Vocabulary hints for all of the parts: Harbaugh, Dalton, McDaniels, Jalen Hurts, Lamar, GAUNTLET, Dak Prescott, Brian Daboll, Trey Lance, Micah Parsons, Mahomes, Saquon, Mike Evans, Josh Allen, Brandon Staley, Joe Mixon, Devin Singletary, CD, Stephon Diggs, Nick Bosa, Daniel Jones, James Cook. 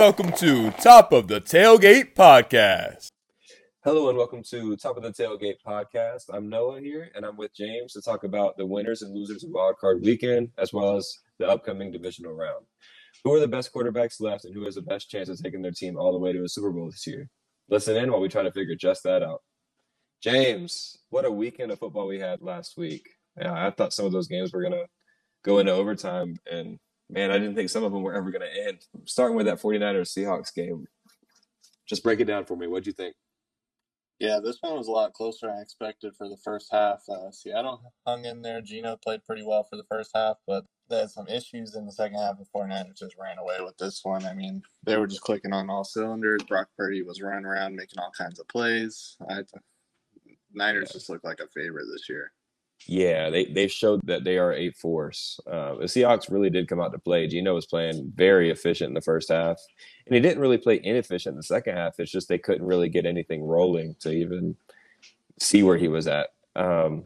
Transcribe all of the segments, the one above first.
welcome to Top of the Tailgate Podcast. Hello and welcome to Top of the Tailgate Podcast. I'm Noah here, and I'm with James to talk about the winners and losers of Wild Card Weekend, as well as the upcoming divisional round. Who are the best quarterbacks left, and who has the best chance of taking their team all the way to a Super Bowl this year? Listen in while we try to figure just that out. James, what a weekend of football we had last week. I thought some of those games were going to go into overtime, and man, I didn't think some of them were ever going to end. Starting with that 49ers Seahawks game, just break it down for me. What'd you think? Yeah, this one was a lot closer than I expected for the first half. Seattle hung in there. Geno played pretty well for the first half, but they had some issues in the second half. The 49ers just ran away with this one. I mean, they were just clicking on all cylinders. Brock Purdy was running around making all kinds of plays. Niners just look like a favorite this year. Yeah, they showed that they are a force. The Seahawks really did come out to play. Geno was playing very efficient in the first half, and he didn't really play inefficient in the second half. It's just they couldn't really get anything rolling to even see where he was at. The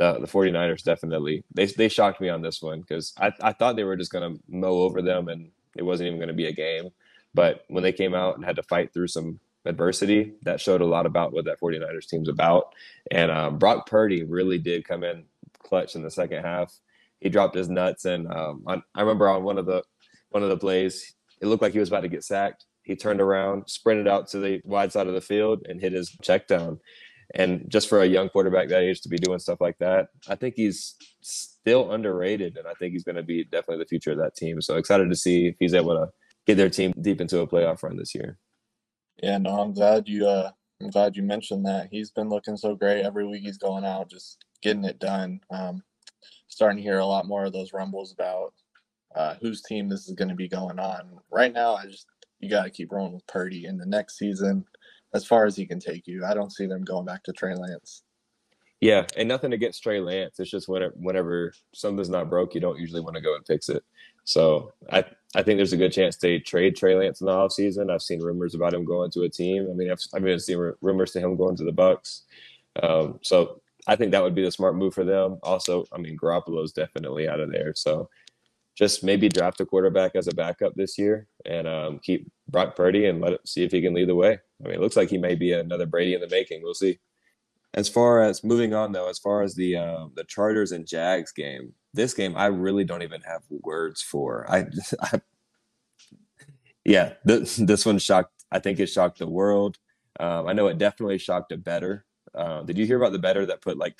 49ers definitely, they shocked me on this one because I thought they were just going to mow over them and it wasn't even going to be a game. But when they came out and had to fight through some adversity, that showed a lot about what that 49ers team's about. And Brock Purdy really did come in clutch in the second half. He dropped his nuts, and I remember on one of the plays, it looked like he was about to get sacked. He turned around, sprinted out to the wide side of the field, and hit his check down. And just for a young quarterback that age to be doing stuff like that, I think he's still underrated, and I think he's going to be definitely the future of that team. So excited to see if he's able to get their team deep into a playoff run this year. Yeah, no, I'm glad you mentioned that. He's been looking so great every week. He's going out, just getting it done. Starting to hear a lot more of those rumbles about whose team this is going to be going on. Right now, you got to keep rolling with Purdy in the next season as far as he can take you. I don't see them going back to Trey Lance. Yeah, and nothing against Trey Lance. It's just whenever something's not broke, you don't usually want to go and fix it. So I think there's a good chance they trade Trey Lance in the offseason. I've seen rumors about him going to a team. I mean, I've seen rumors to him going to the Bucks. So I think that would be the smart move for them. Also, I mean, Garoppolo's definitely out of there. So just maybe draft a quarterback as a backup this year and keep Brock Purdy and see if he can lead the way. I mean, it looks like he may be another Brady in the making. We'll see. As far as moving on, though, as far as the Chargers and Jags game, this game I really don't even have words for. This one shocked. I think it shocked the world. I know it definitely shocked a bettor. Did you hear about the bettor that put like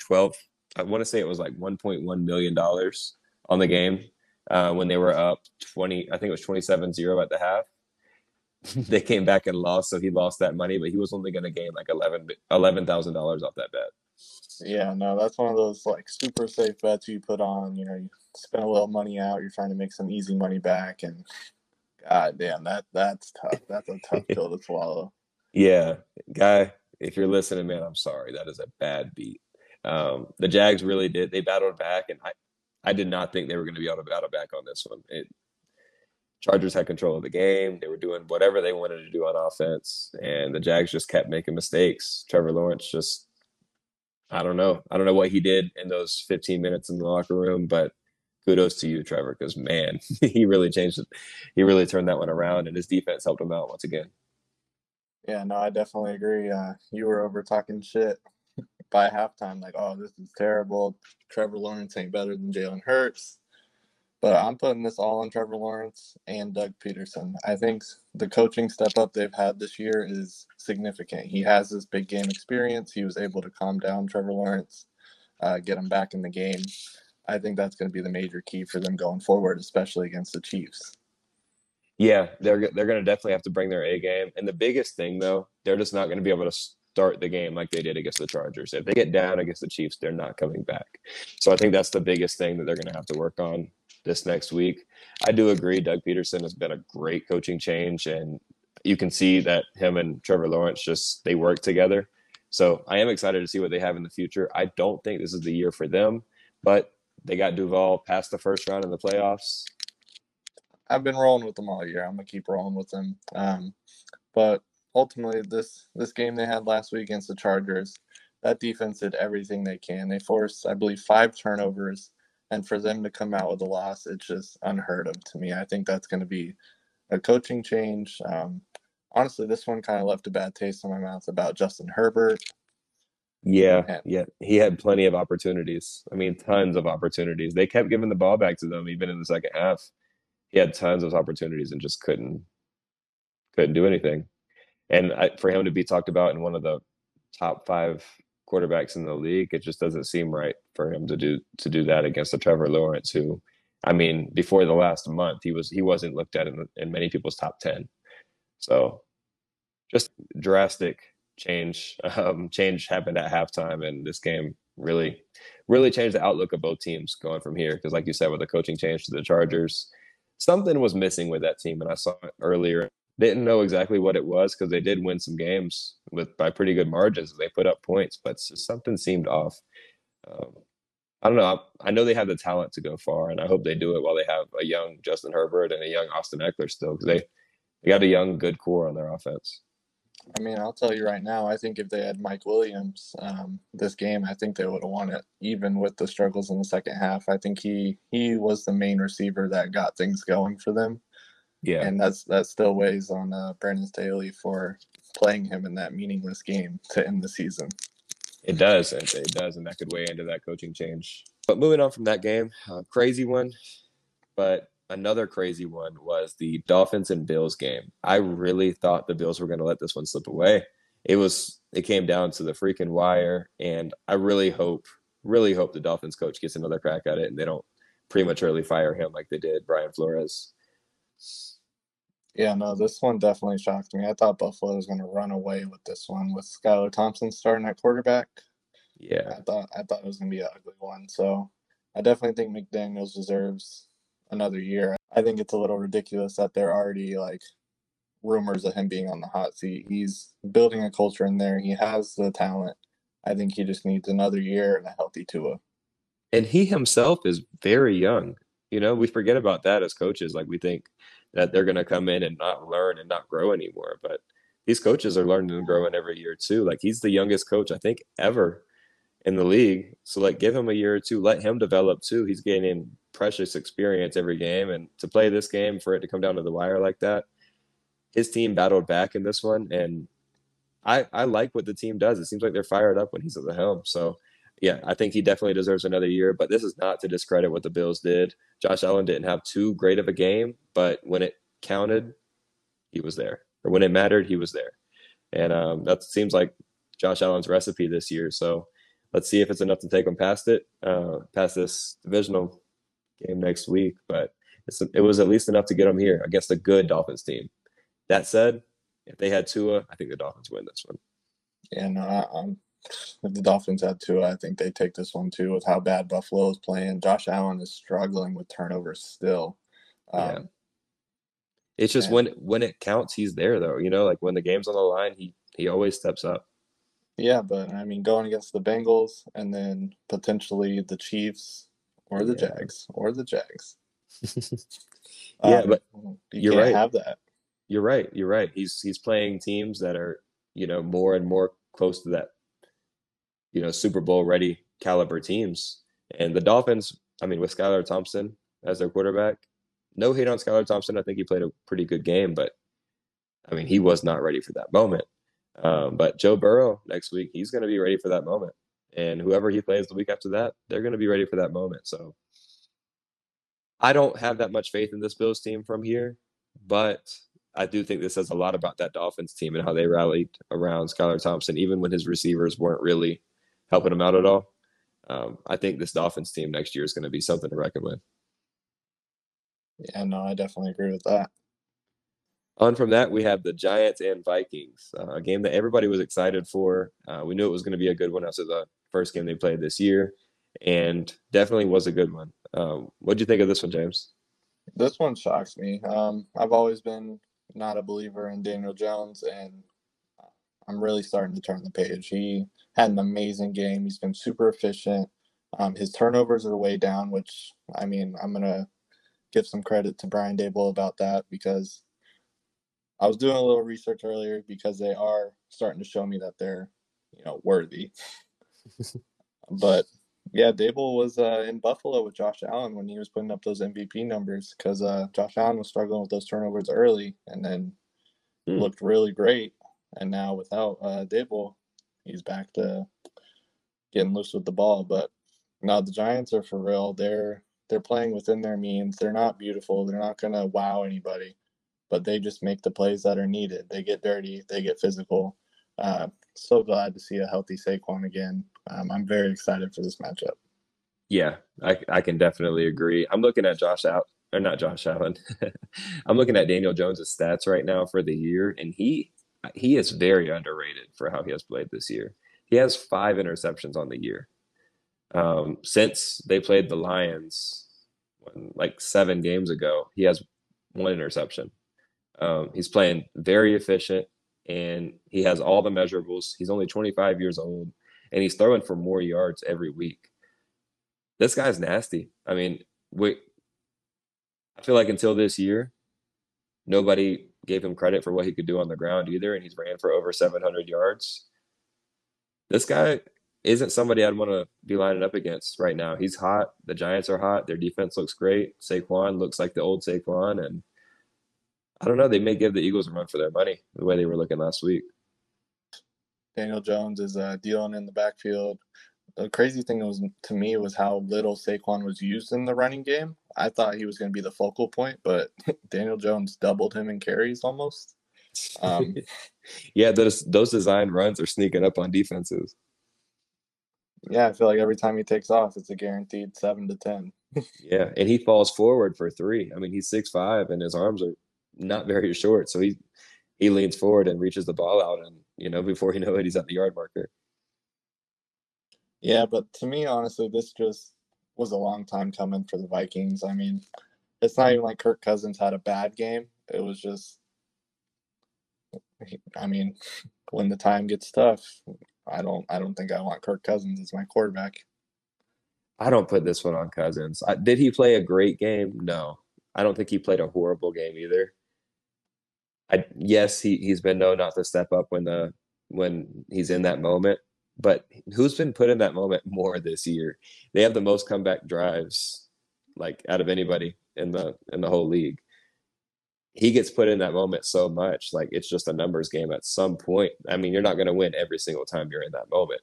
I want to say it was like $1.1 million on the game when they were up 20. I think it was 27-0 at the half. They came back and lost, so he lost that money, but he was only going to gain like $11,000 off that bet. Yeah, no, that's one of those like super safe bets you put on. You know, you spend a little money out, you're trying to make some easy money back, and god damn, that's tough. That's a tough pill to swallow. Yeah, guy, if you're listening, man, I'm sorry. That is a bad beat. The Jags really did. They battled back, and I did not think they were going to be able to battle back on this one. Chargers had control of the game. They were doing whatever they wanted to do on offense, and the Jags just kept making mistakes. Trevor Lawrence just, I don't know. I don't know what he did in those 15 minutes in the locker room, but kudos to you, Trevor, because, man, he really changed it. He really turned that one around, and his defense helped him out once again. Yeah, no, I definitely agree. You were over talking shit by halftime, like, oh, this is terrible. Trevor Lawrence ain't better than Jalen Hurts. But I'm putting this all on Trevor Lawrence and Doug Peterson. I think the coaching step up they've had this year is significant. He has this big game experience. He was able to calm down Trevor Lawrence, get him back in the game. I think that's going to be the major key for them going forward, especially against the Chiefs. Yeah, they're going to definitely have to bring their A game. And the biggest thing, though, they're just not going to be able to start the game like they did against the Chargers. If they get down against the Chiefs, they're not coming back. So I think that's the biggest thing that they're going to have to work on this next week. I do agree Doug Peterson has been a great coaching change, and you can see that him and Trevor Lawrence just, they work together. So I am excited to see what they have in the future. I don't think this is the year for them, but they got Duval past the first round in the playoffs. I've been rolling with them all year. I'm going to keep rolling with them. But ultimately, this game they had last week against the Chargers, that defense did everything they can. They forced, I believe, 5 turnovers. And for them to come out with a loss, it's just unheard of to me. I think that's going to be a coaching change. Honestly, this one kind of left a bad taste in my mouth about Justin Herbert. Yeah. He had plenty of opportunities. I mean, tons of opportunities. They kept giving the ball back to them, even in the second half. He had tons of opportunities and just couldn't do anything. And for him to be talked about in one of the top five quarterbacks in the league, it just doesn't seem right for him to do that against a Trevor Lawrence, who, I mean, before the last month, he wasn't looked at in many people's top 10. So just drastic change. Change happened at halftime, and this game really, really changed the outlook of both teams going from here. Because like you said, with the coaching change to the Chargers, something was missing with that team, and I saw it earlier. Didn't know exactly what it was, because they did win some games by pretty good margins. They put up points, but something seemed off. I don't know. I know they have the talent to go far, and I hope they do it while they have a young Justin Herbert and a young Austin Eckler still, because they got a young, good core on their offense. I mean, I'll tell you right now, I think if they had Mike Williams this game, I think they would have won it, even with the struggles in the second half. I think he was the main receiver that got things going for them. Yeah, and that still weighs on Brandon Staley for playing him in that meaningless game to end the season. It does, and that could weigh into that coaching change. But moving on from that game, crazy one, but another crazy one was the Dolphins and Bills game. I really thought the Bills were going to let this one slip away. It came down to the freaking wire, and I really hope the Dolphins coach gets another crack at it, and they don't prematurely fire him like they did Brian Flores. Yeah, no, this one definitely shocked me. I thought Buffalo was going to run away with this one with Skylar Thompson starting at quarterback. Yeah. I thought it was going to be an ugly one. So I definitely think McDaniels deserves another year. I think it's a little ridiculous that there are already rumors of him being on the hot seat. He's building a culture in there. He has the talent. I think he just needs another year and a healthy Tua. And he himself is very young. You know, we forget about that as coaches. We think that they're going to come in and not learn and not grow anymore. But these coaches are learning and growing every year too. He's the youngest coach, I think, ever in the league. So give him a year or two, let him develop too. He's gaining precious experience every game. And to play this game, for it to come down to the wire like that, his team battled back in this one. And I like what the team does. It seems like they're fired up when he's at the helm. So yeah, I think he definitely deserves another year, but this is not to discredit what the Bills did. Josh Allen didn't have too great of a game, but when it counted, he was there. Or when it mattered, he was there. And that seems like Josh Allen's recipe this year. So let's see if it's enough to take him past it, past this divisional game next week. But it was at least enough to get him here against a good Dolphins team. That said, if they had Tua, I think the Dolphins win this one. Yeah, no, if the Dolphins had two, I think they take this one too, with how bad Buffalo is playing. Josh Allen is struggling with turnovers still. Yeah. It's just when it counts, he's there though. You know, when the game's on the line, he always steps up. Yeah, but I mean, going against the Bengals and then potentially the Chiefs or the Jags or the Jags. Yeah, but you can't have that. You're right. He's playing teams that are, more and more close to that, Super Bowl ready caliber teams. And the Dolphins, I mean, with Skylar Thompson as their quarterback, no hate on Skylar Thompson. I think he played a pretty good game, but I mean, he was not ready for that moment. But Joe Burrow next week, he's going to be ready for that moment. And whoever he plays the week after that, they're going to be ready for that moment. So I don't have that much faith in this Bills team from here, but I do think this says a lot about that Dolphins team and how they rallied around Skylar Thompson, even when his receivers weren't really helping him out at all. I think this Dolphins team next year is going to be something to reckon with. Yeah, no, I definitely agree with that. On from that, we have the Giants and Vikings, a game that everybody was excited for. We knew it was going to be a good one after the first game they played this year, and definitely was a good one. What do you think of this one, James? This one shocks me. I've always been not a believer in Daniel Jones, and I'm really starting to turn the page. He had an amazing game. He's been super efficient. His turnovers are way down, which, I mean, I'm going to give some credit to Brian Daboll about that, because I was doing a little research earlier, because they are starting to show me that they're, worthy. But Yeah, Daboll was in Buffalo with Josh Allen when he was putting up those MVP numbers because Josh Allen was struggling with those turnovers early and then looked really great. And now without Daboll, he's back to getting loose with the ball. But now the Giants are for real. They're playing within their means. They're not beautiful. They're not going to wow anybody, but they just make the plays that are needed. They get dirty. They get physical. So glad to see a healthy Saquon again. I'm very excited for this matchup. Yeah, I can definitely agree. I'm looking at I'm looking at Daniel Jones' stats right now for the year, and he is very underrated for how he has played this year. He has 5 interceptions on the year. Since they played the Lions like 7 games ago, he has 1 interception. He's playing very efficient, and he has all the measurables. He's only 25 years old, and he's throwing for more yards every week. This guy's nasty. I mean, I feel like until this year, nobody gave him credit for what he could do on the ground either, and he's ran for over 700 yards. This guy isn't somebody I'd want to be lining up against right now. He's hot. The Giants are hot. Their defense looks great. Saquon looks like the old Saquon, and I don't know. They may give the Eagles a run for their money the way they were looking last week. Daniel Jones is dealing in the backfield. The crazy thing to me was how little Saquon was used in the running game. I thought he was going to be the focal point, but Daniel Jones doubled him in carries almost. Yeah, those design runs are sneaking up on defenses. Yeah, I feel like every time he takes off, it's a guaranteed 7 to 10. Yeah, and he falls forward for 3. I mean, he's 6'5", and his arms are not very short, so he leans forward and reaches the ball out, and before you know it, he's at the yard marker. Yeah, but to me, honestly, this just was a long time coming for the Vikings. I mean, it's not even like Kirk Cousins had a bad game. It was just, when the time gets tough, I don't think I want Kirk Cousins as my quarterback. I don't put this one on Cousins. Did he play a great game? No. I don't think he played a horrible game either. Yes, he's been known not to step up when he's in that moment. But who's been put in that moment more this year? They have the most comeback drives, like out of anybody in the whole league. He gets put in that moment so much, like it's just a numbers game at some point. I mean, you're not going to win every single time you're in that moment.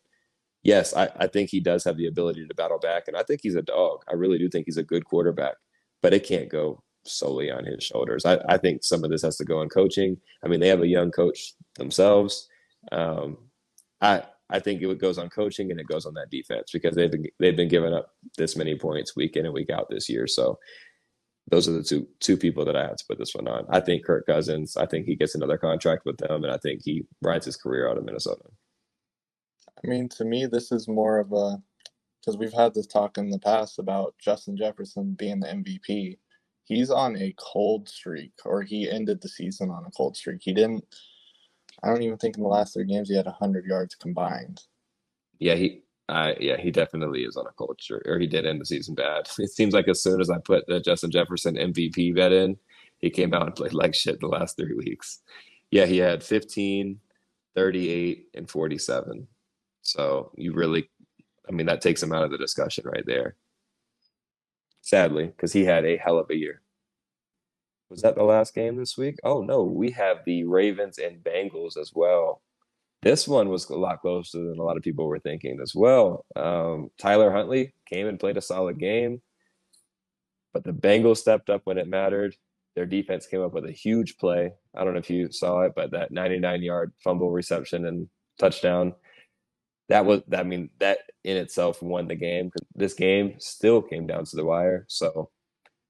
Yes, I think he does have the ability to battle back, and I think he's a dog. I really do think he's a good quarterback, but it can't go solely on his shoulders. I think some of this has to go on coaching. I mean, they have a young coach themselves. I think it goes on coaching and it goes on that defense because they've been giving up this many points week in and week out this year. So those are the two people that I have to put this one on. I think Kirk Cousins, I think he gets another contract with them, and I think he rides his career out of Minnesota. I mean, to me, this is more of a – because we've had this talk in the past about Justin Jefferson being the MVP. He's on a cold streak, or he ended the season on a cold streak. He didn't – I don't even think in the last 3 games he had 100 yards combined. Yeah, he definitely is on a cold streak, or he did end the season bad. It seems like as soon as I put the Justin Jefferson MVP bet in, he came out and played like shit the last 3 weeks. Yeah, he had 15, 38, and 47. So that takes him out of the discussion right there. Sadly, because he had a hell of a year. Was that the last game this week? Oh, no, we have the Ravens and Bengals as well. This one was a lot closer than a lot of people were thinking as well. Tyler Huntley came and played a solid game, but the Bengals stepped up when it mattered. Their defense came up with a huge play. I don't know if you saw it, but that 99-yard fumble reception and touchdown, that in itself won the game. This game still came down to the wire, so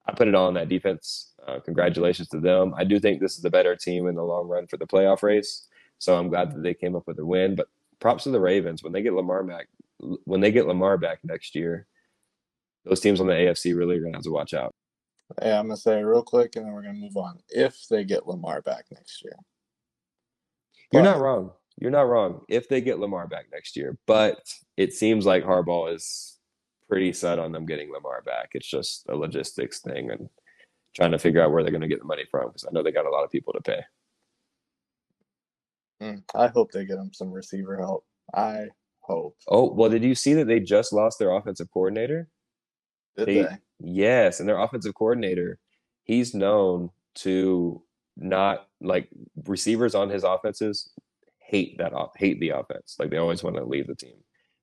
I put it all on that defense. Congratulations to them. I do think this is the better team in the long run for the playoff race. So I'm glad that they came up with a win. But props to the Ravens when they get Lamar back next year. Those teams on the AFC really are going to have to watch out. Hey, I'm going to say it real quick, and then we're going to move on. If they get Lamar back next year, you're not wrong. If they get Lamar back next year, but it seems like Harbaugh is pretty set on them getting Lamar back. It's just a logistics thing and trying to figure out where they're going to get the money from, because I know they got a lot of people to pay. I hope they get them some receiver help. I hope. Oh, well, did you see that they just lost their offensive coordinator? Did they? Yes, and their offensive coordinator, he's known to not like receivers on his offenses hate the offense. Like they always want to leave the team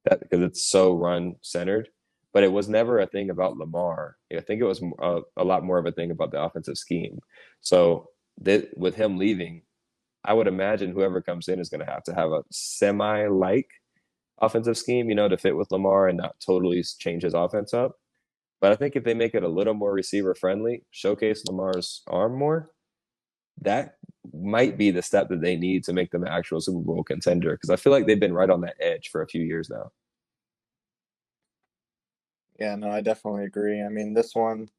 because it's so run centered. But it was never a thing about Lamar. I think it was a lot more of a thing about the offensive scheme. So with him leaving, I would imagine whoever comes in is going to have a semi-like offensive scheme, you know, to fit with Lamar and not totally change his offense up. But I think if they make it a little more receiver-friendly, showcase Lamar's arm more, that might be the step that they need to make them an actual Super Bowl contender, because I feel like they've been right on that edge for a few years now. Yeah, no, I definitely agree. I mean, this one,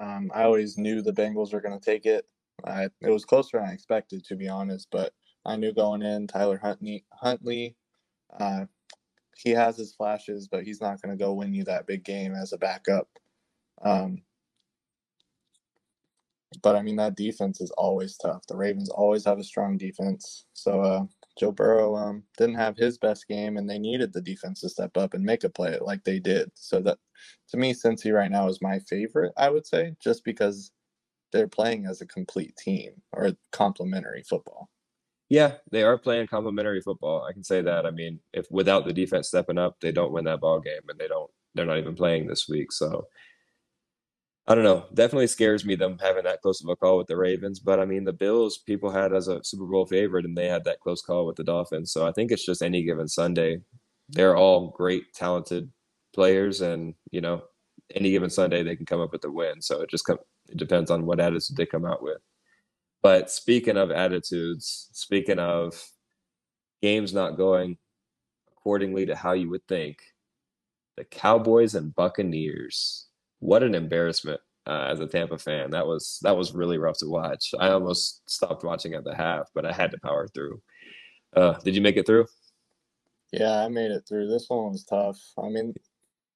I always knew the Bengals were going to take it. It was closer than I expected, to be honest, but I knew going in, Tyler Huntley, he has his flashes, but he's not going to go win you that big game as a backup. But, I mean, that defense is always tough. The Ravens always have a strong defense. So, Joe Burrow didn't have his best game, and they needed the defense to step up and make a play like they did. So, that, to me, Cincy right now is my favorite, I would say, just because they're playing as a complete team or complementary football. Yeah, they are playing complementary football. I can say that. I mean, if without the defense stepping up, they don't win that ball game, and they're not even playing this week. So I don't know. Definitely scares me them having that close of a call with the Ravens. But I mean, the Bills people had as a Super Bowl favorite, and they had that close call with the Dolphins. So I think it's just any given Sunday. They're all great, talented players, and you know, any given Sunday they can come up with a win. So it depends on what attitude they come out with. But speaking of attitudes, speaking of games not going accordingly to how you would think, the Cowboys and Buccaneers, what an embarrassment as a Tampa fan. That was really rough to watch. I almost stopped watching at the half, but I had to power through. Did you make it through? Yeah, I made it through. This one was tough. I mean,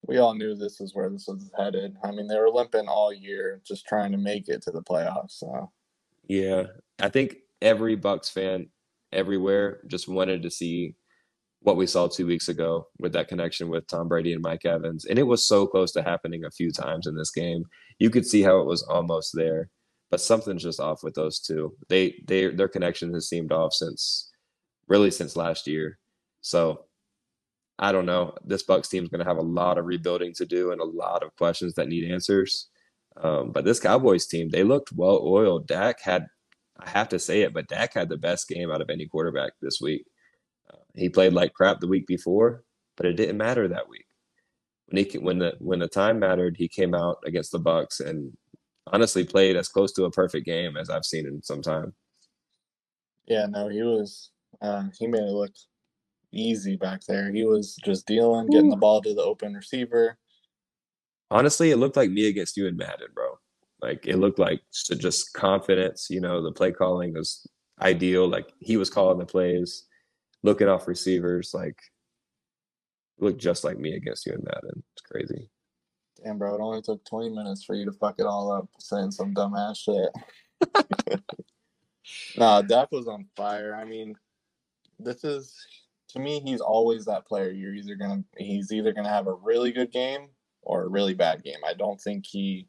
we all knew this is where this was headed. I mean, they were limping all year just trying to make it to the playoffs, so. Yeah, I think every Bucs fan everywhere just wanted to see what we saw 2 weeks ago with that connection with Tom Brady and Mike Evans. And it was so close to happening a few times in this game. You could see how it was almost there, but something's just off with those two. Their connection has seemed off since last year. So I don't know. This Bucs team's going to have a lot of rebuilding to do and a lot of questions that need answers. But this Cowboys team, they looked well-oiled. Dak had the best game out of any quarterback this week. He played like crap the week before, but it didn't matter that week. When the time mattered, he came out against the Bucs and honestly played as close to a perfect game as I've seen in some time. Yeah, no, he made it look easy back there. He was just dealing, getting the ball to the open receiver. Honestly, it looked like me against you in Madden, bro. Like, it looked like just confidence, you know, the play calling was ideal. Like, he was calling the plays, looking off receivers. Like, it looked just like me against you in Madden. It's crazy. Damn, bro, it only took 20 minutes for you to fuck it all up saying some dumbass shit. Nah, Dak was on fire. I mean, this is, to me, he's always that player. He's either going to have a really good game or a really bad game. I don't think he's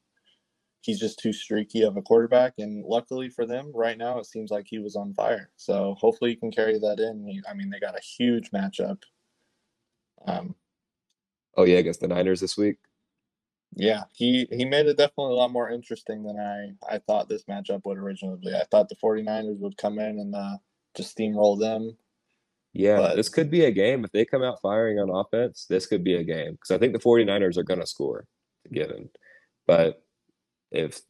just too streaky of a quarterback. And luckily for them, right now, it seems like he was on fire. So hopefully you can carry that in. I mean, they got a huge matchup. Oh, yeah, against the Niners this week? Yeah, he made it definitely a lot more interesting than I thought this matchup would originally. I thought the 49ers would come in and just steamroll them. Yeah, but this could be a game. If they come out firing on offense, this could be a game. Because I think the 49ers are going to score, given. But if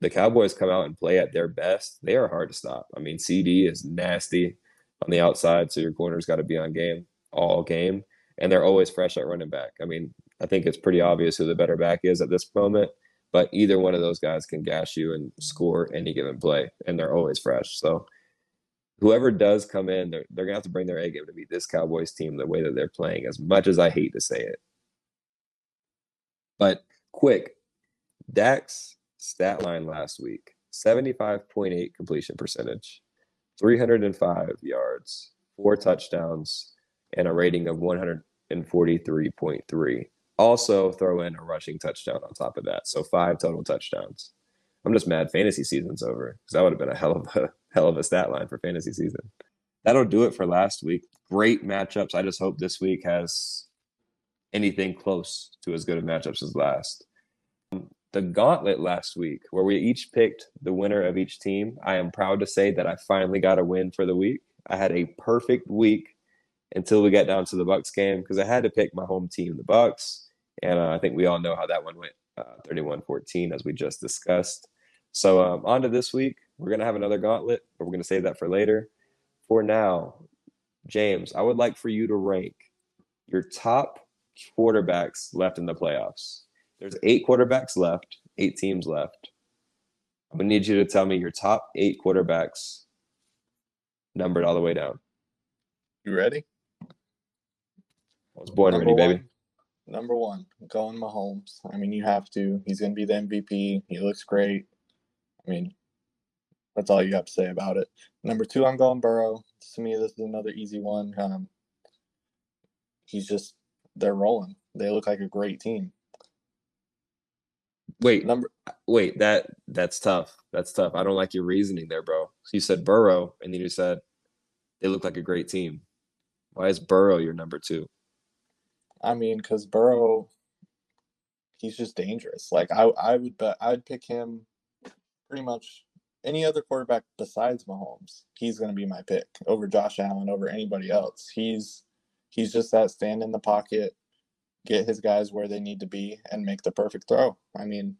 the Cowboys come out and play at their best, they are hard to stop. I mean, CD is nasty on the outside, so your corner's got to be on game all game. And they're always fresh at running back. I mean, I think it's pretty obvious who the better back is at this moment. But either one of those guys can gash you and score any given play. And they're always fresh, so whoever does come in, they're going to have to bring their A game to beat this Cowboys team the way that they're playing, as much as I hate to say it. But quick, Dak's stat line last week, 75.8 completion percentage, 305 yards, 4 touchdowns, and a rating of 143.3. Also throw in a rushing touchdown on top of that. So 5 total touchdowns. I'm just mad fantasy season's over, because that would have been a hell of a stat line for fantasy season. That'll do it for last week. Great matchups. I just hope this week has anything close to as good of matchups as last. The gauntlet last week, where we each picked the winner of each team. I am proud to say that I finally got a win for the week. I had a perfect week until we got down to the Bucs game, because I had to pick my home team, the Bucs. And I think we all know how that one went, 31-14, as we just discussed. So on to this week. We're going to have another gauntlet, but we're going to save that for later. For now, James, I would like for you to rank your top quarterbacks left in the playoffs. There's 8 quarterbacks left, 8 teams left. I'm going to need you to tell me your top 8 quarterbacks numbered all the way down. You ready? I was born ready, baby. Number one, going Mahomes. I mean, you have to. He's going to be the MVP. He looks great. I mean, that's all you have to say about it. Number two, I'm going Burrow. To me, this is another easy one. They're rolling. They look like a great team. Wait, that's tough. That's tough. I don't like your reasoning there, bro. So you said Burrow, and then you said they look like a great team. Why is Burrow your number two? I mean, because Burrow, he's just dangerous. Like, I'd pick him pretty much any other quarterback besides Mahomes. He's going to be my pick over Josh Allen, over anybody else. He's just that stand in the pocket, get his guys where they need to be, and make the perfect throw. I mean,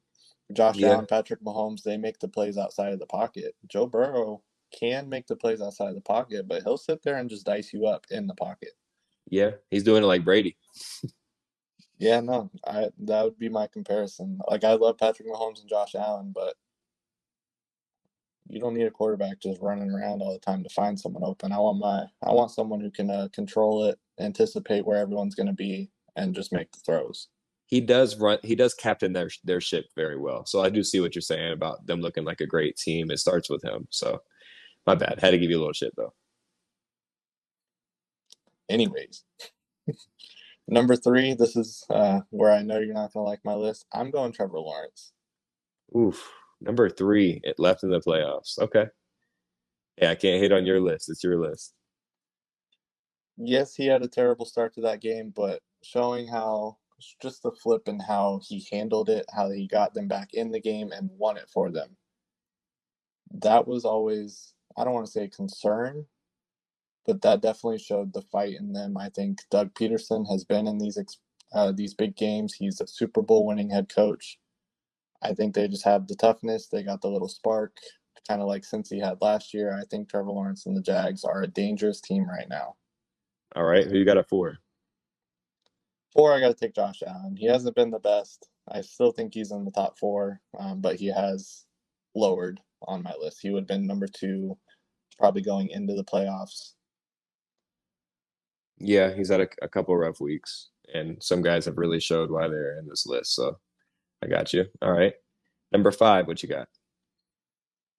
Josh Allen, Patrick Mahomes, they make the plays outside of the pocket. Joe Burrow can make the plays outside of the pocket, but he'll sit there and just dice you up in the pocket. Yeah, he's doing it like Brady. Yeah, no, that would be my comparison. Like, I love Patrick Mahomes and Josh Allen, but you don't need a quarterback just running around all the time to find someone open. I want someone who can control it, anticipate where everyone's going to be, and just make the throws. He does run. He does captain their ship very well. So I do see what you're saying about them looking like a great team. It starts with him. So my bad. Had to give you a little shit though. Anyways, number three, this is where I know you're not going to like my list. I'm going Trevor Lawrence. Oof. Number 3, it left in the playoffs. Okay. Yeah, I can't hit on your list. It's your list. Yes, he had a terrible start to that game, but showing how just the flip and how he handled it, how he got them back in the game and won it for them. That was always, I don't want to say concern, but that definitely showed the fight in them. I think Doug Peterson has been in these big games. He's a Super Bowl winning head coach. I think they just have the toughness. They got the little spark, kind of like Cincy had last year. I think Trevor Lawrence and the Jags are a dangerous team right now. All right. Who you got at 4? 4, I got to take Josh Allen. He hasn't been the best. I still think he's in the top 4, but he has lowered on my list. He would have been number 2, probably going into the playoffs. Yeah, he's had a couple rough weeks, and some guys have really showed why they're in this list. So I got you. All right. Number 5, what you got?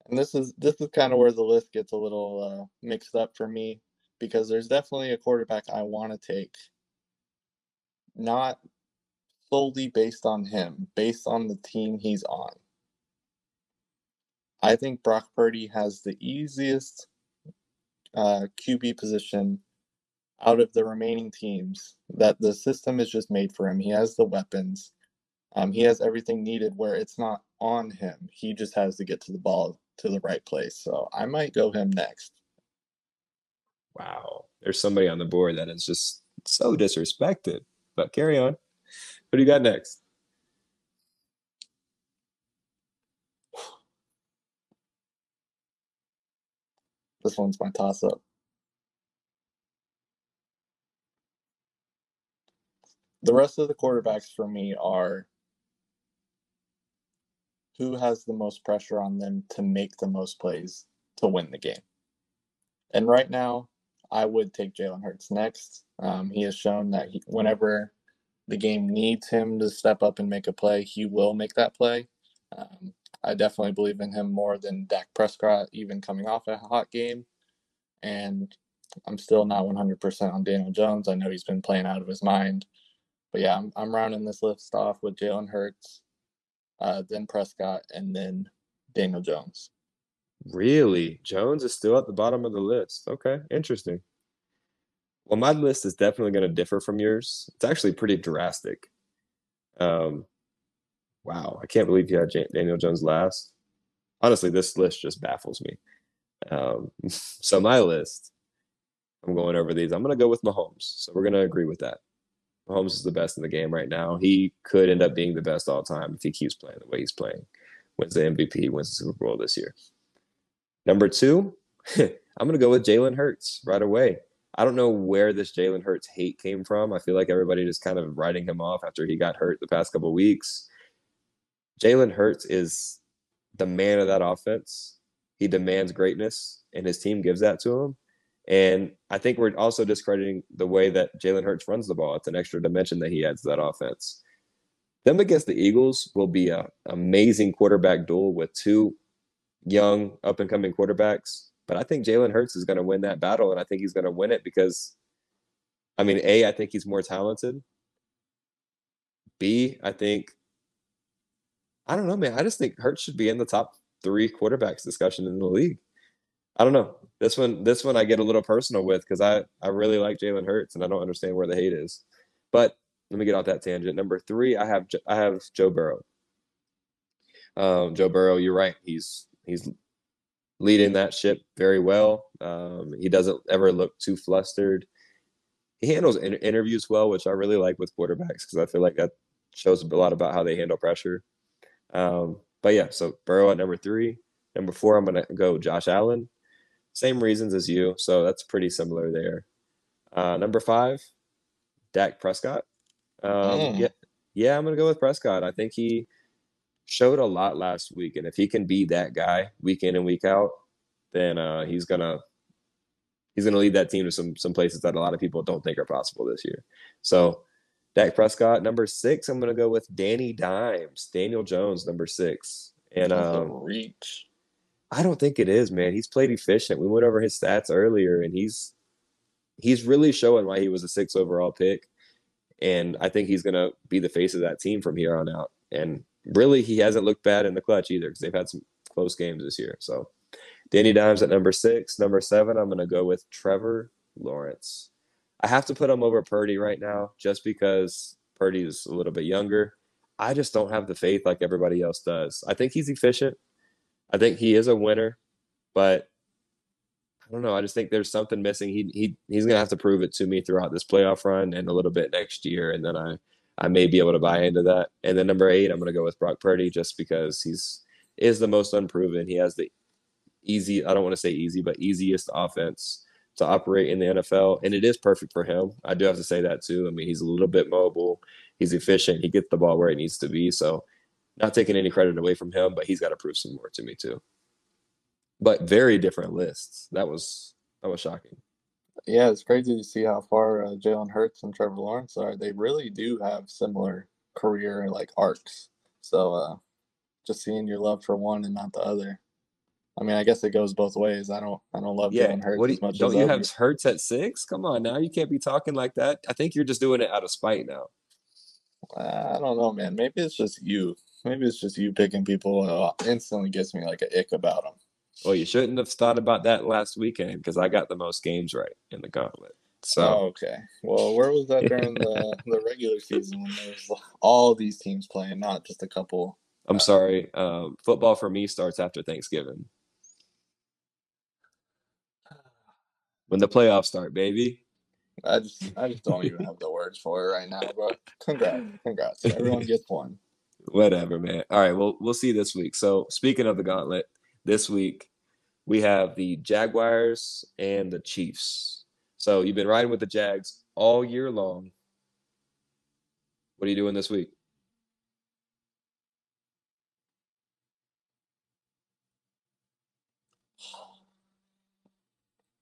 And this is kind of where the list gets a little mixed up for me, because there's definitely a quarterback I want to take, not solely based on him, based on the team he's on. I think Brock Purdy has the easiest QB position out of the remaining teams, that the system is just made for him. He has the weapons. He has everything needed where it's not on him. He just has to get to the ball to the right place. So I might go him next. Wow. There's somebody on the board that is just so disrespected. But carry on. What do you got next? This one's my toss-up. The rest of the quarterbacks for me are who has the most pressure on them to make the most plays to win the game. And right now, I would take Jalen Hurts next. He has shown that whenever the game needs him to step up and make a play, he will make that play. I definitely believe in him more than Dak Prescott, even coming off a hot game. And I'm still not 100% on Daniel Jones. I know he's been playing out of his mind. But, yeah, I'm rounding this list off with Jalen Hurts, then Prescott, and then Daniel Jones. Really? Jones is still at the bottom of the list. Okay, interesting. Well, my list is definitely going to differ from yours. It's actually pretty drastic. Wow, I can't believe you had Daniel Jones last. Honestly, this list just baffles me. So my list, I'm going over these. I'm going to go with Mahomes. So we're going to agree with that. Mahomes is the best in the game right now. He could end up being the best all time if he keeps playing the way he's playing. Wins the MVP, wins the Super Bowl this year. Number two, I'm going to go with Jalen Hurts right away. I don't know where this Jalen Hurts hate came from. I feel like everybody just kind of writing him off after he got hurt the past couple of weeks. Jalen Hurts is the man of that offense. He demands greatness, and his team gives that to him. And I think we're also discrediting the way that Jalen Hurts runs the ball. It's an extra dimension that he adds to that offense. Them against the Eagles will be an amazing quarterback duel with two young, up-and-coming quarterbacks. But I think Jalen Hurts is going to win that battle, and I think he's going to win it because, I mean, A, I think he's more talented. B, I think, I don't know, man. I just think Hurts should be in the top three quarterbacks discussion in the league. I don't know. This one I get a little personal with because I really like Jalen Hurts, and I don't understand where the hate is. But let me get off that tangent. Number three, I have Joe Burrow. Joe Burrow, you're right. He's leading that ship very well. He doesn't ever look too flustered. He handles interviews well, which I really like with quarterbacks because I feel like that shows a lot about how they handle pressure. But yeah, so Burrow at number three. Number four, I'm going to go Josh Allen. Same reasons as you, so that's pretty similar there. Number five, Dak Prescott. Yeah, I'm going to go with Prescott. I think he showed a lot last week, and if he can be that guy week in and week out, then he's gonna lead that team to some places that a lot of people don't think are possible this year. So Dak Prescott. Number six, I'm gonna go with Danny Dimes, Daniel Jones, number six. And reach. I don't think it is, man. He's played efficient. We went over his stats earlier, and he's really showing why he was a 6th overall pick. And I think he's gonna be the face of that team from here on out. And really, he hasn't looked bad in the clutch either because they've had some close games this year. So Danny Dimes at number six. Number seven, I'm going to go with Trevor Lawrence. I have to put him over Purdy right now just because Purdy is a little bit younger. I just don't have the faith like everybody else does. I think he's efficient. I think he is a winner, but I don't know. I just think there's something missing. He's going to have to prove it to me throughout this playoff run and a little bit next year, and then I may be able to buy into that. And then number eight, I'm going to go with Brock Purdy just because he is the most unproven. He has the easy, I don't want to say easy, but easiest offense to operate in the NFL. And it is perfect for him. I do have to say that too. I mean, he's a little bit mobile. He's efficient. He gets the ball where it needs to be. So not taking any credit away from him, but he's got to prove some more to me too. But very different lists. That was shocking. Yeah, it's crazy to see how far Jalen Hurts and Trevor Lawrence are. They really do have similar career arcs. So just seeing your love for one and not the other. I mean, I guess it goes both ways. I don't love Jalen Hurts as much as others. Don't you have Hurts at six? Come on now, you can't be talking like that. I think you're just doing it out of spite now. I don't know, man. Maybe it's just you. Picking people instantly gets me like an ick about them. Well, you shouldn't have thought about that last weekend because I got the most games right in the gauntlet. So okay. Well, where was that during the regular season when there was all these teams playing, not just a couple? I'm sorry. Football for me starts after Thanksgiving. When the playoffs start, baby. I just don't even have the words for it right now. But congrats. Everyone gets one. Whatever, man. All right. Well, we'll see this week. So speaking of the gauntlet. This week, we have the Jaguars and the Chiefs. So you've been riding with the Jags all year long. What are you doing this week?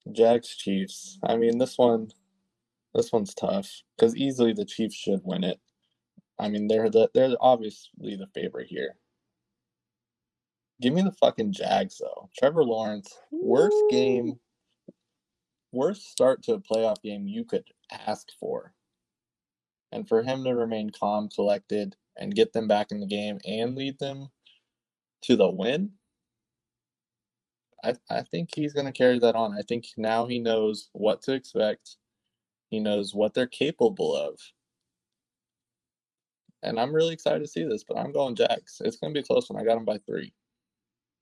Jags, Chiefs. I mean, this one's tough because easily the Chiefs should win it. I mean, they're obviously the favorite here. Give me the fucking Jags, though. Trevor Lawrence, worst game worst start to a playoff game you could ask for. And for him to remain calm, collected, and get them back in the game and lead them to the win, I think he's going to carry that on. I think now he knows what to expect. He knows what they're capable of. And I'm really excited to see this, but I'm going Jags. It's going to be a close one. I got them by 3.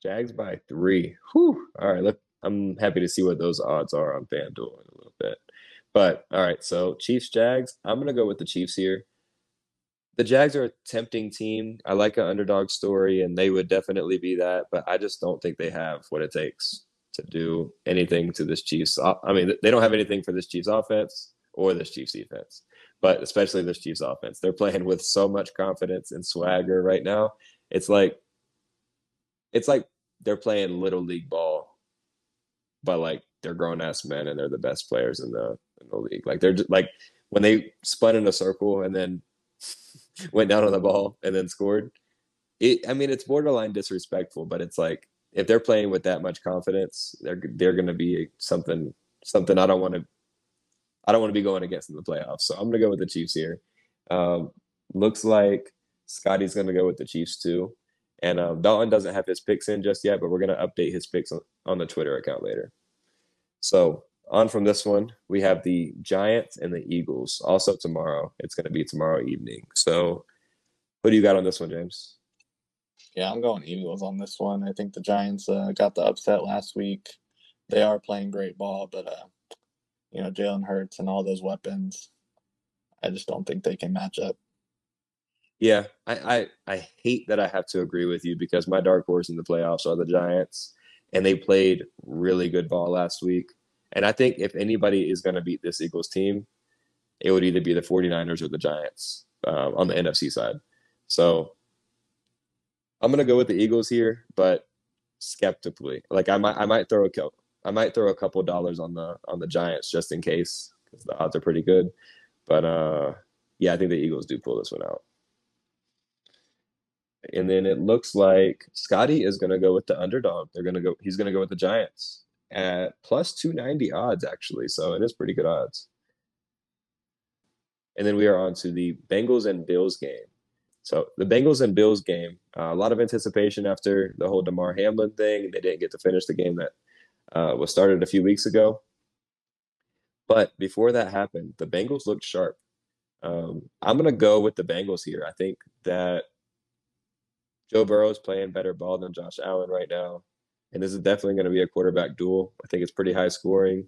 Jags by 3. Whew. All right. I'm happy to see what those odds are on FanDuel in a little bit. But, all right, so Chiefs, Jags. I'm going to go with the Chiefs here. The Jags are a tempting team. I like an underdog story, and they would definitely be that. But I just don't think they have what it takes to do anything to this Chiefs. I mean, they don't have anything for this Chiefs offense or this Chiefs defense, but especially this Chiefs offense. They're playing with so much confidence and swagger right now. It's like they're playing little league ball, but like they're grown ass men and they're the best players in the league. Like they're just, like when they spun in a circle and then went down on the ball and then scored. It's borderline disrespectful, but it's like if they're playing with that much confidence, they're going to be something I don't want to be going against in the playoffs. So I'm going to go with the Chiefs here. Looks like Scotty's going to go with the Chiefs too. And Dalton doesn't have his picks in just yet, but we're going to update his picks on the Twitter account later. So on from this one, we have the Giants and the Eagles. Also tomorrow. It's going to be tomorrow evening. So what do you got on this one, James? Yeah, I'm going Eagles on this one. I think the Giants got the upset last week. They are playing great ball, but Jalen Hurts and all those weapons, I just don't think they can match up. Yeah, I hate that I have to agree with you because my dark horse in the playoffs are the Giants, and they played really good ball last week. And I think if anybody is going to beat this Eagles team, it would either be the 49ers or the Giants on the NFC side. So I'm going to go with the Eagles here, but skeptically. Like I might throw a couple dollars on the Giants just in case because the odds are pretty good. But I think the Eagles do pull this one out. And then it looks like Scotty is going to go with the underdog. He's going to go with the Giants at plus 290 odds, actually. So it is pretty good odds. And then we are on to the Bengals and Bills game. So the Bengals and Bills game, a lot of anticipation after the whole Damar Hamlin thing. They didn't get to finish the game that was started a few weeks ago. But before that happened, the Bengals looked sharp. I'm going to go with the Bengals here. I think that Joe Burrow is playing better ball than Josh Allen right now. And this is definitely going to be a quarterback duel. I think it's pretty high scoring.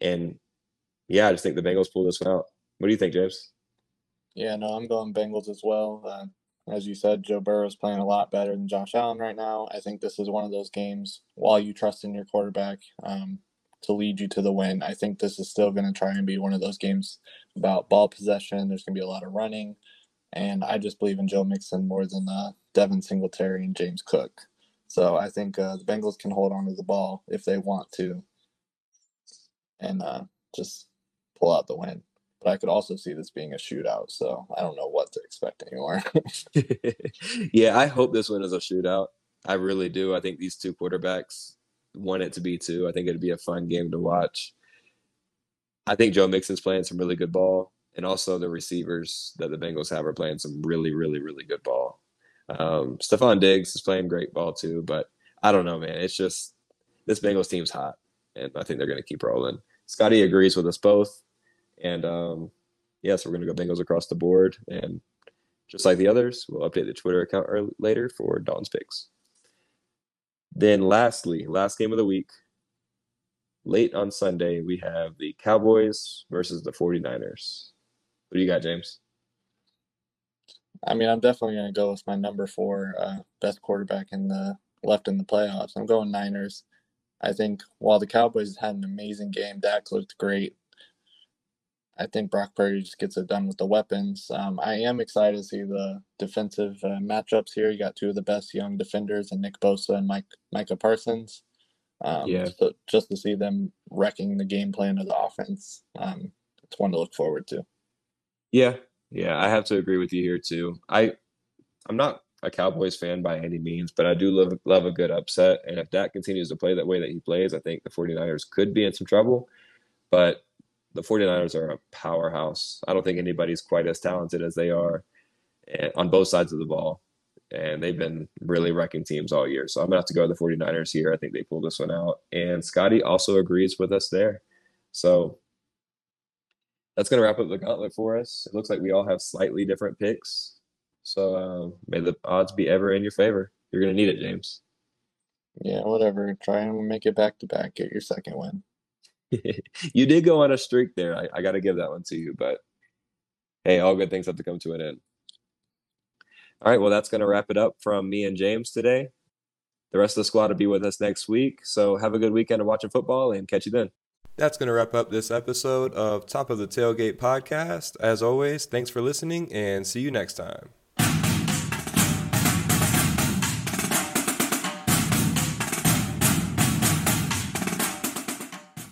And, I just think the Bengals pull this one out. What do you think, James? Yeah, no, I'm going Bengals as well. As you said, Joe Burrow is playing a lot better than Josh Allen right now. I think this is one of those games, while you trust in your quarterback to lead you to the win, I think this is still going to try and be one of those games about ball possession. There's going to be a lot of running. And I just believe in Joe Mixon more than Devin Singletary and James Cook. So I think the Bengals can hold on to the ball if they want to and just pull out the win. But I could also see this being a shootout, so I don't know what to expect anymore. Yeah, I hope this one is a shootout. I really do. I think these two quarterbacks want it to be two. I think it'd be a fun game to watch. I think Joe Mixon's playing some really good ball. And also the receivers that the Bengals have are playing some really, really, really good ball. Stephon Diggs is playing great ball too, but I don't know, man. It's just this Bengals team's hot, and I think they're going to keep rolling. Scotty agrees with us both, and so we're going to go Bengals across the board. And just like the others, we'll update the Twitter account later for Dawn's picks. Then lastly, last game of the week, late on Sunday, we have the Cowboys versus the 49ers. What do you got, James? I mean, I'm definitely going to go with my number 4 best quarterback in the playoffs. I'm going Niners. I think while the Cowboys had an amazing game, Dak looked great. I think Brock Purdy just gets it done with the weapons. I am excited to see the defensive matchups here. You got two of the best young defenders in Nick Bosa and Micah Parsons. So just to see them wrecking the game plan of the offense, it's one to look forward to. Yeah, I have to agree with you here too. I'm not a Cowboys fan by any means, but I do love a good upset. And if Dak continues to play that way that he plays, I think the 49ers could be in some trouble. But the 49ers are a powerhouse. I don't think anybody's quite as talented as they are on both sides of the ball. And they've been really wrecking teams all year. So I'm going to have to go with the 49ers here. I think they pulled this one out. And Scotty also agrees with us there. So that's going to wrap up the gauntlet for us. It looks like we all have slightly different picks. So may the odds be ever in your favor. You're going to need it, James. Yeah, whatever. Try and make it back-to-back. Get your second win. You did go on a streak there. I got to give that one to you. But, hey, all good things have to come to an end. All right, well, that's going to wrap it up from me and James today. The rest of the squad will be with us next week. So have a good weekend of watching football and catch you then. That's going to wrap up this episode of Top of the Tailgate podcast. As always, thanks for listening and see you next time.